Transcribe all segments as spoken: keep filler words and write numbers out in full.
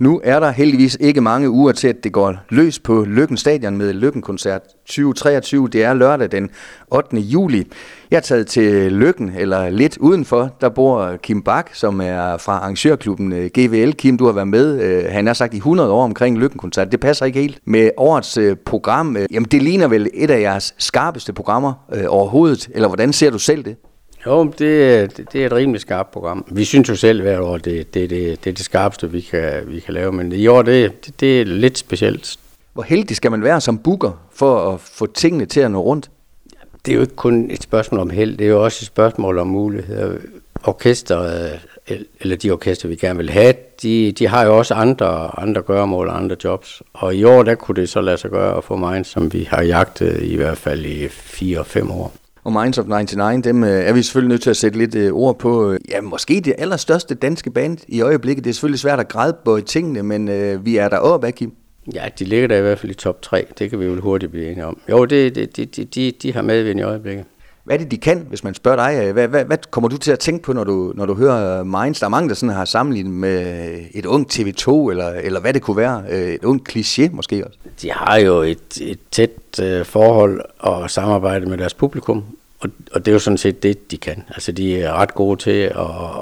Nu er der heldigvis ikke mange uger til, at det går løs på Løkken Stadion med Løkken Koncert tyve treogtyve. Det er lørdag den ottende juli. Jeg er taget til Løkken, eller lidt udenfor. Der bor Kim Bak, som er fra arrangørklubben G V L. Kim, du har været med, han har sagt i hundrede år omkring Løkken Koncert. Det passer ikke helt med årets program. Jamen det ligner vel et af jeres skarpeste programmer overhovedet, eller hvordan ser du selv det? Jo, det, det er et rimelig skarpt program. Vi synes jo selv hvert år, det, det, det, det er det skarpeste, vi kan, vi kan lave, men i år, det, det, det er lidt specielt. Hvor heldig skal man være som booker for at få tingene til at nå rundt? Det er jo ikke kun et spørgsmål om held, det er jo også et spørgsmål om muligheder. Orkesteret, eller de orkester, vi gerne vil have, de, de har jo også andre, andre gøremål og andre jobs. Og i år, der kunne det så lade sig gøre at få Mainz, som vi har jagtet i hvert fald i fire til fem år. Og Minds of nioghalvfems, dem er vi selvfølgelig nødt til at sætte lidt ord på. Ja, måske det allerstørste danske band i øjeblikket. Det er selvfølgelig svært at gradbøje tingene, men øh, vi er der op ad, Kim. Ja, de ligger der i hvert fald i top tre. Det kan vi jo hurtigt blive enige om. Jo, det, det, de, de, de, de har medvind i øjeblikket. Hvad er det, de kan, hvis man spørger dig? Hvad, hvad, hvad kommer du til at tænke på, når du, når du hører Minds? Der er mange, der sådan har sammenlignet med et ungt T V to, eller, eller hvad det kunne være. Et ungt kliché måske også. De har jo et, et tæt øh, forhold og samarbejde med deres publikum, og, og det er jo sådan set det, de kan. Altså, de er ret gode til at,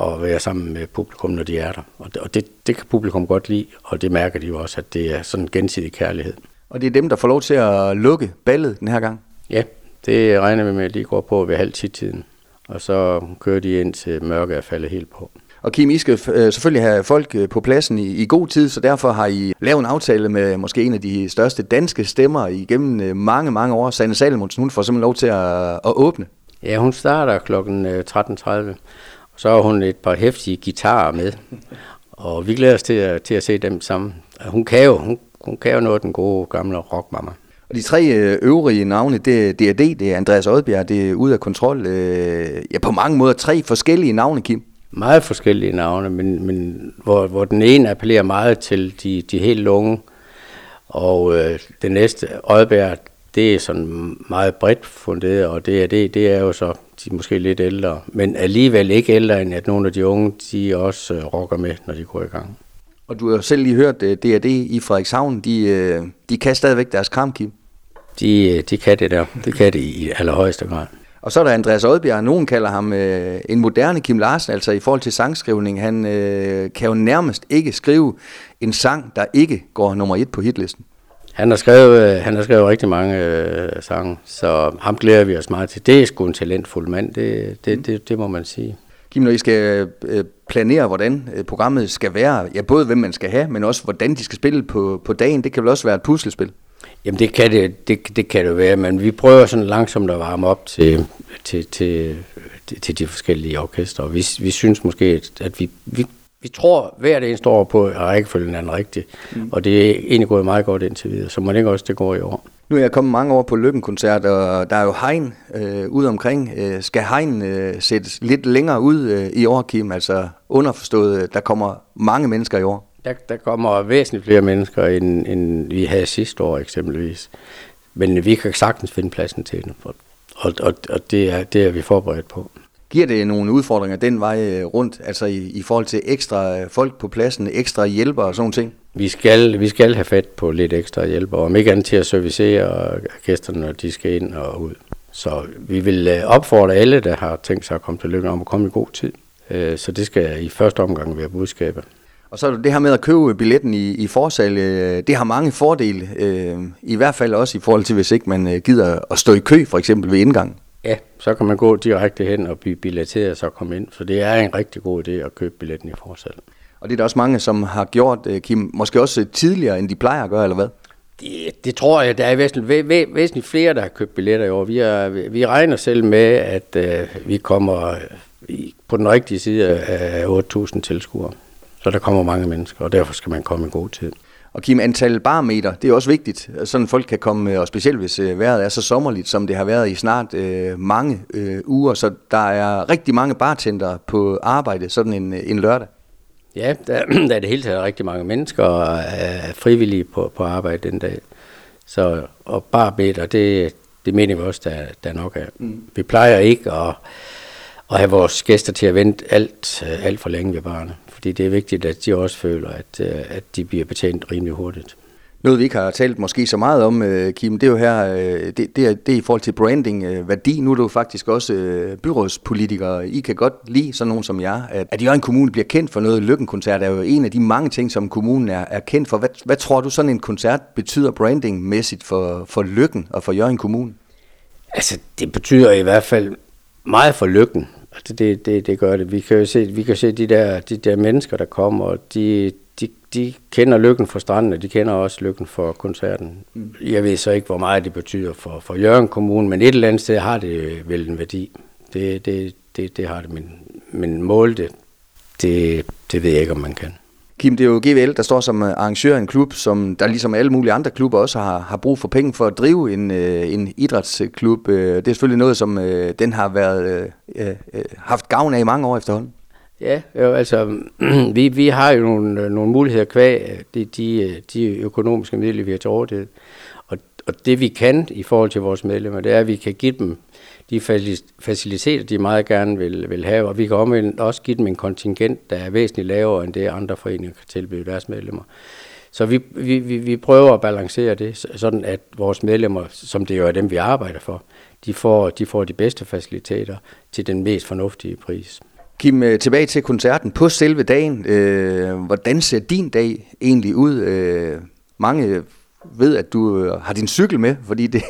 at være sammen med publikum, når de er der. Og, det, og det, det kan publikum godt lide, og det mærker de jo også, at det er sådan en gensidig kærlighed. Og det er dem, der får lov til at lukke ballet den her gang? Ja. Det regner vi med, at de går på ved halv ti-tiden, og så kører de ind til mørke er faldet helt på. Og Kim, I skal selvfølgelig have folk på pladsen i, i god tid, så derfor har I lavet en aftale med måske en af de største danske stemmer igennem mange, mange år. Sanne Salimonsen, hun får simpelthen lov til at, at åbne. Ja, hun starter kl. tretten tredive, og så har hun et par heftige guitarer med, og vi glæder os til at, til at se dem sammen. Hun kan jo, hun, hun kan jo noget den gode gamle rockmamma. Og de tre øvrige navne, det er D A D, det er Andreas Odbjerg, det er Ud af Kontrol. Øh, ja, på mange måder tre forskellige navne, Kim. Meget forskellige navne, men, men hvor, hvor den ene appellerer meget til de, de helt unge, og øh, den næste, Odbjerg, det er sådan meget bredt funderet, og D A D, det er jo så de måske lidt ældre, men alligevel ikke ældre, end at nogle af de unge, de også øh, rocker med, når de går i gang. Og du har selv lige hørt D A D i Frederikshavn, de, de kan stadigvæk deres kram, Kim. De, de kan det der. Det kan det i allerhøjeste grad. Og så er der Andreas Odbjerg. Nogen kalder ham øh, en moderne Kim Larsen, altså i forhold til sangskrivning. Han øh, kan jo nærmest ikke skrive en sang, der ikke går nummer et på hitlisten. Han har skrevet, han har skrevet rigtig mange øh, sange, så ham glæder vi os meget til. Det er sgu en talentfuld mand, det, det, det, det må man sige. Kim, når I skal planere, hvordan programmet skal være, ja, både hvem man skal have, men også hvordan de skal spille på, på dagen, det kan vel også være et puslespil? Jamen det kan det, det, det kan det være, men vi prøver sådan langsomt at varme op til, til, til, til de forskellige orkester. Vi, vi synes måske, at vi, vi, vi tror, hvert det står på, at rækkefølgen er den rigtige, mm. og det er egentlig gået meget godt indtil videre, så må det ikke også det går i år. Nu er jeg kommet mange år på Løkken-koncert, og der er jo hegn øh, ude omkring. Øh, skal hegn øh, sættes lidt længere ud øh, i år, Kim? Altså underforstået, der kommer mange mennesker i år. Der, der kommer væsentligt flere mennesker, end, end vi havde sidste år eksempelvis. Men vi kan sagtens finde pladsen til dem, og, og, og det, er, det er vi forberedt på. Giver det nogle udfordringer den vej rundt, altså i, i forhold til ekstra folk på pladsen, ekstra hjælpere og sådan ting? Vi skal, vi skal have fat på lidt ekstra hjælpere, om ikke andet til at servicere gæsterne, når de skal ind og ud. Så vi vil opfordre alle, der har tænkt sig at komme til Løkken, om at komme i god tid. Så det skal i første omgang være budskabet. Og så er det her med at købe billetten i, i forsal, det har mange fordele, i hvert fald også i forhold til, hvis ikke man gider at stå i kø, for eksempel ved indgangen. Ja, så kan man gå direkte hen og blive billetteret og så komme ind. Så det er en rigtig god idé at købe billetten i forsal. Og det er der også mange, som har gjort, Kim, måske også tidligere, end de plejer at gøre, eller hvad? Det, det tror jeg, der er væsentligt, væ, væsentligt flere, der har købt billetter i år. Vi, er, vi regner selv med, at øh, vi kommer i, på den rigtige side af otte tusind tilskuere. Så der kommer mange mennesker, og derfor skal man komme i god tid. Og Kim, antallet barmeter, det er også vigtigt, sådan folk kan komme, og specielt hvis vejret er så sommerligt, som det har været i snart øh, mange øh, uger. Så der er rigtig mange bartender på arbejde sådan en, en lørdag. Ja, der, der er det hele taget rigtig mange mennesker og er frivillige på, på arbejde den dag. Så, og barmeter, det, det mener vi også, der, der nok er. Mm. Vi plejer ikke at, at have vores gæster til at vente alt, alt for længe ved barnet. Fordi det er vigtigt, at de også føler, at, at de bliver betjent rimelig hurtigt. Noget, vi ikke har talt måske så meget om, Kim, det er jo her, det, det, er, det er i forhold til branding, værdi. Nu er du faktisk også byrådspolitiker. I kan godt lide sådan nogen som jeg, at, at Jørgen Kommune bliver kendt for noget. Løkkenkoncert er jo en af de mange ting, som kommunen er, er kendt for. Hvad, hvad tror du, sådan en koncert betyder brandingmæssigt for, for Løkken og for Jørgen Kommune? Altså, det betyder i hvert fald meget for Løkken. Altså, det, det, det gør det. Vi kan jo se, vi kan se de, der, de der mennesker, der kommer, de... De, de kender Løkken for stranden, og de kender også Løkken for koncerten. Jeg ved så ikke, hvor meget det betyder for, for Jørgen Kommune, men et eller andet sted har det vel en værdi. Det, det, det, det har det, men, men måle det, det, det ved jeg ikke, om man kan. Kim, det er jo G V L, der står som arrangør af en klub, som der ligesom alle mulige andre klubber også har, har brug for penge for at drive en, en idrætsklub. Det er selvfølgelig noget, som den har været, haft gavn af i mange år efterhånden. Ja, jo, altså vi, vi har jo nogle, nogle muligheder kvæg de, de, de økonomiske midler, vi har til rådighed. Og, og det vi kan i forhold til vores medlemmer, det er, at vi kan give dem de faciliteter, de meget gerne vil, vil have, og vi kan omvendt også give dem en kontingent, der er væsentligt lavere end det, andre foreninger kan tilbyde deres medlemmer. Så vi, vi, vi prøver at balancere det, sådan at vores medlemmer, som det jo er dem, vi arbejder for, de får de, får de bedste faciliteter til den mest fornuftige pris. Kim, tilbage til koncerten på selve dagen. Øh, hvordan ser din dag egentlig ud? Øh, mange ved, at du har din cykel med, fordi det,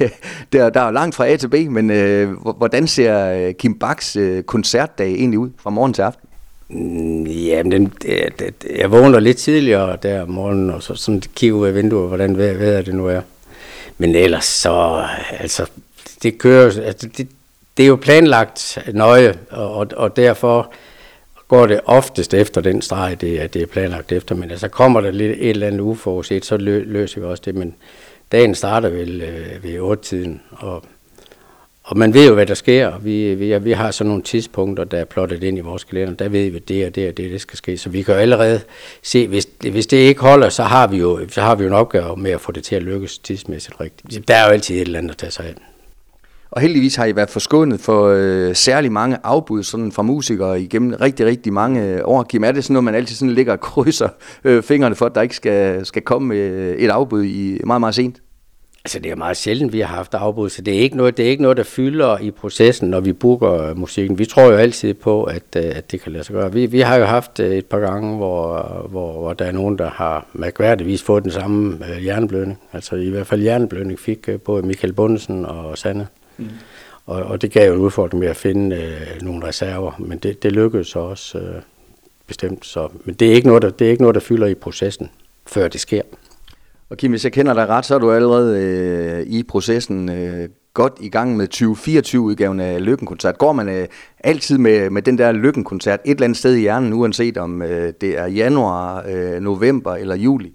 der, der er langt fra A til B, men øh, hvordan ser Kim Baks øh, koncertdag egentlig ud fra morgen til aften? Mm, jamen, den, det, det, jeg vågner lidt tidligere der om morgenen, og så sådan kigger ud af vinduet, hvordan vejret det nu er. Men ellers så, altså, det kører altså, det, Det er jo planlagt nøje, og, og derfor går det oftest efter den streg, det, at det er planlagt efter. Men altså kommer der lidt et eller andet uforudset, så lø, løser vi også det. Men dagen starter vel øh, ved otte-tiden, og, og man ved jo, hvad der sker. Vi, vi, vi har sådan nogle tidspunkter, der er plottet ind i vores kalender. Der ved vi, at det og det og det, det skal ske. Så vi kan jo allerede se, hvis, hvis det ikke holder, så har, vi jo, så har vi jo en opgave med at få det til at lykkes tidsmæssigt rigtigt. Der er jo altid et eller andet at tage sig af. Og heldigvis har I været forskånet for øh, særlig mange afbud sådan fra musikere igennem rigtig, rigtig mange år. Kim, er det sådan noget, man altid sådan ligger og krydser øh, fingrene for, at der ikke skal, skal komme øh, et afbud i meget, meget sent? Altså det er meget sjældent, vi har haft afbud, så det er ikke noget, det er ikke noget der fylder i processen, når vi booker musikken. Vi tror jo altid på, at, at det kan lade sig gøre. Vi, vi har jo haft et par gange, hvor, hvor, hvor der er nogen, der har mærkværdigvis fået den samme øh, hjerneblødning. Altså i hvert fald hjerneblødning fik øh, både Michael Bondesen og Sanne. Mm. Og, og det gav jo en udfordring med at finde øh, nogle reserver, men det, det lykkedes også øh, bestemt. Så, men det er, ikke noget, der, det er ikke noget, der fylder i processen, før det sker. Og Kim, hvis jeg kender dig ret, så er du allerede øh, i processen øh, godt i gang med tyve fireogtyve-udgaven af Løkkenkoncert. Går man øh, altid med, med den der Løkkenkoncert et eller andet sted i hjernen, uanset om øh, det er januar, øh, november eller juli?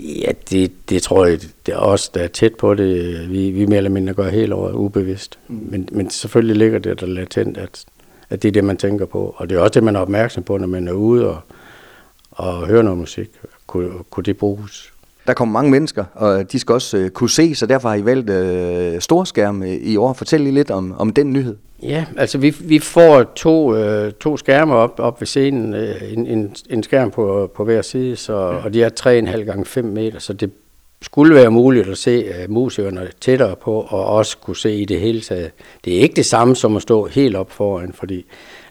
Ja, det, det tror jeg, det er os, der er tæt på det. Vi, vi mere eller mindre gør helt over ubevidst. Men, men selvfølgelig ligger det der latent, at, at det er det, man tænker på. Og det er også det, man er opmærksom på, når man er ude og, og hører noget musik. Kunne, kunne det bruges? Der kommer mange mennesker, og de skal også øh, kunne se, så derfor har I valgt øh, storskærme i år. Fortæl lige lidt om, om den nyhed. Ja, altså vi, vi får to, øh, to skærme op, op ved scenen, øh, en, en, en skærm på, på hver side, så, ja. Og de er tre komma fem gange fem meter, så det skulle være muligt at se øh, musikerne tættere på, og også kunne se i det hele taget. Det er ikke det samme som at stå helt op foran, fordi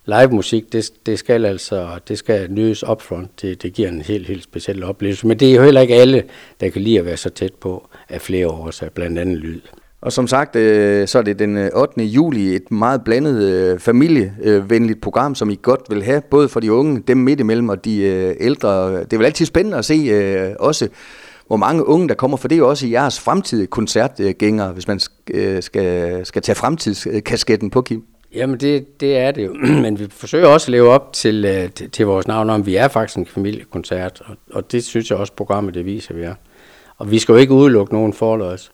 live musik, det, det skal altså, det skal nydes upfront, det, det giver en helt, helt speciel oplevelse, men det er jo heller ikke alle, der kan lide at være så tæt på af flere årsager, blandt andet lyd. Og som sagt, så er det den ottende juli et meget blandet, familievenligt program, som I godt vil have, både for de unge, dem midt imellem og de ældre. Det er vel altid spændende at se også, hvor mange unge der kommer, for det er jo også i jeres fremtidige koncertgængere, hvis man skal, skal tage fremtidskasketten på, Kim. Jamen det, det er det jo, men vi forsøger også at leve op til, til, til vores navn om, vi er faktisk en familiekoncert, og, og det synes jeg også programmet det viser, vi er. Og vi skal jo ikke udelukke nogen forlods.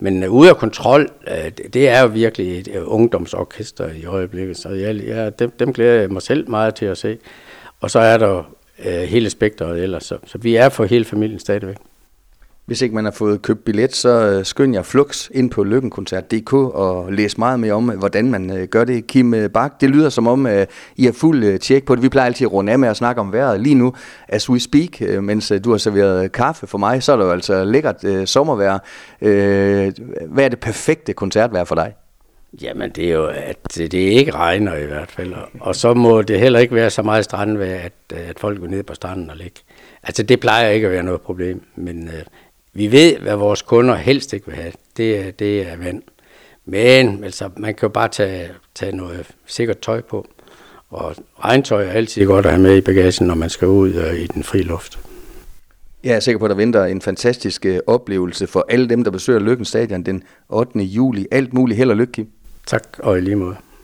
Men uh, Ude af Kontrol, uh, det er jo virkelig et uh, ungdomsorkester i øjeblikket, så jeg, jeg, dem, dem glæder jeg mig selv meget til at se. Og så er der uh, hele spektret ellers, så, så vi er for hele familien stadigvæk. Hvis ikke man har fået købt billet, så skynd jer flux ind på Løkken Koncert punktum d k og læs meget mere om, hvordan man gør det. Kim Bak, det lyder som om, I har fuld tjek på det. Vi plejer altid at runde af med at snakke om vejret. Lige nu, as we speak, mens du har serveret kaffe for mig, så er der jo altså lækkert sommervejr. Hvad er det perfekte koncertvejr for dig? Jamen, det er jo, at det ikke regner i hvert fald. Og så må det heller ikke være så meget strandvejr, at, at folk går ned på stranden og ligger. Altså, det plejer ikke at være noget problem, men... Vi ved, hvad vores kunder helst ikke vil have. Det er, det er vand. Men altså, man kan jo bare tage, tage noget sikkert tøj på. Og regntøj er altid godt at have med i bagagen, når man skal ud og i den frie luft. Jeg er sikker på, at der venter en fantastisk oplevelse for alle dem, der besøger Løkken Stadion den ottende juli. Alt muligt held og lykke, Kim. Tak, og i lige måde.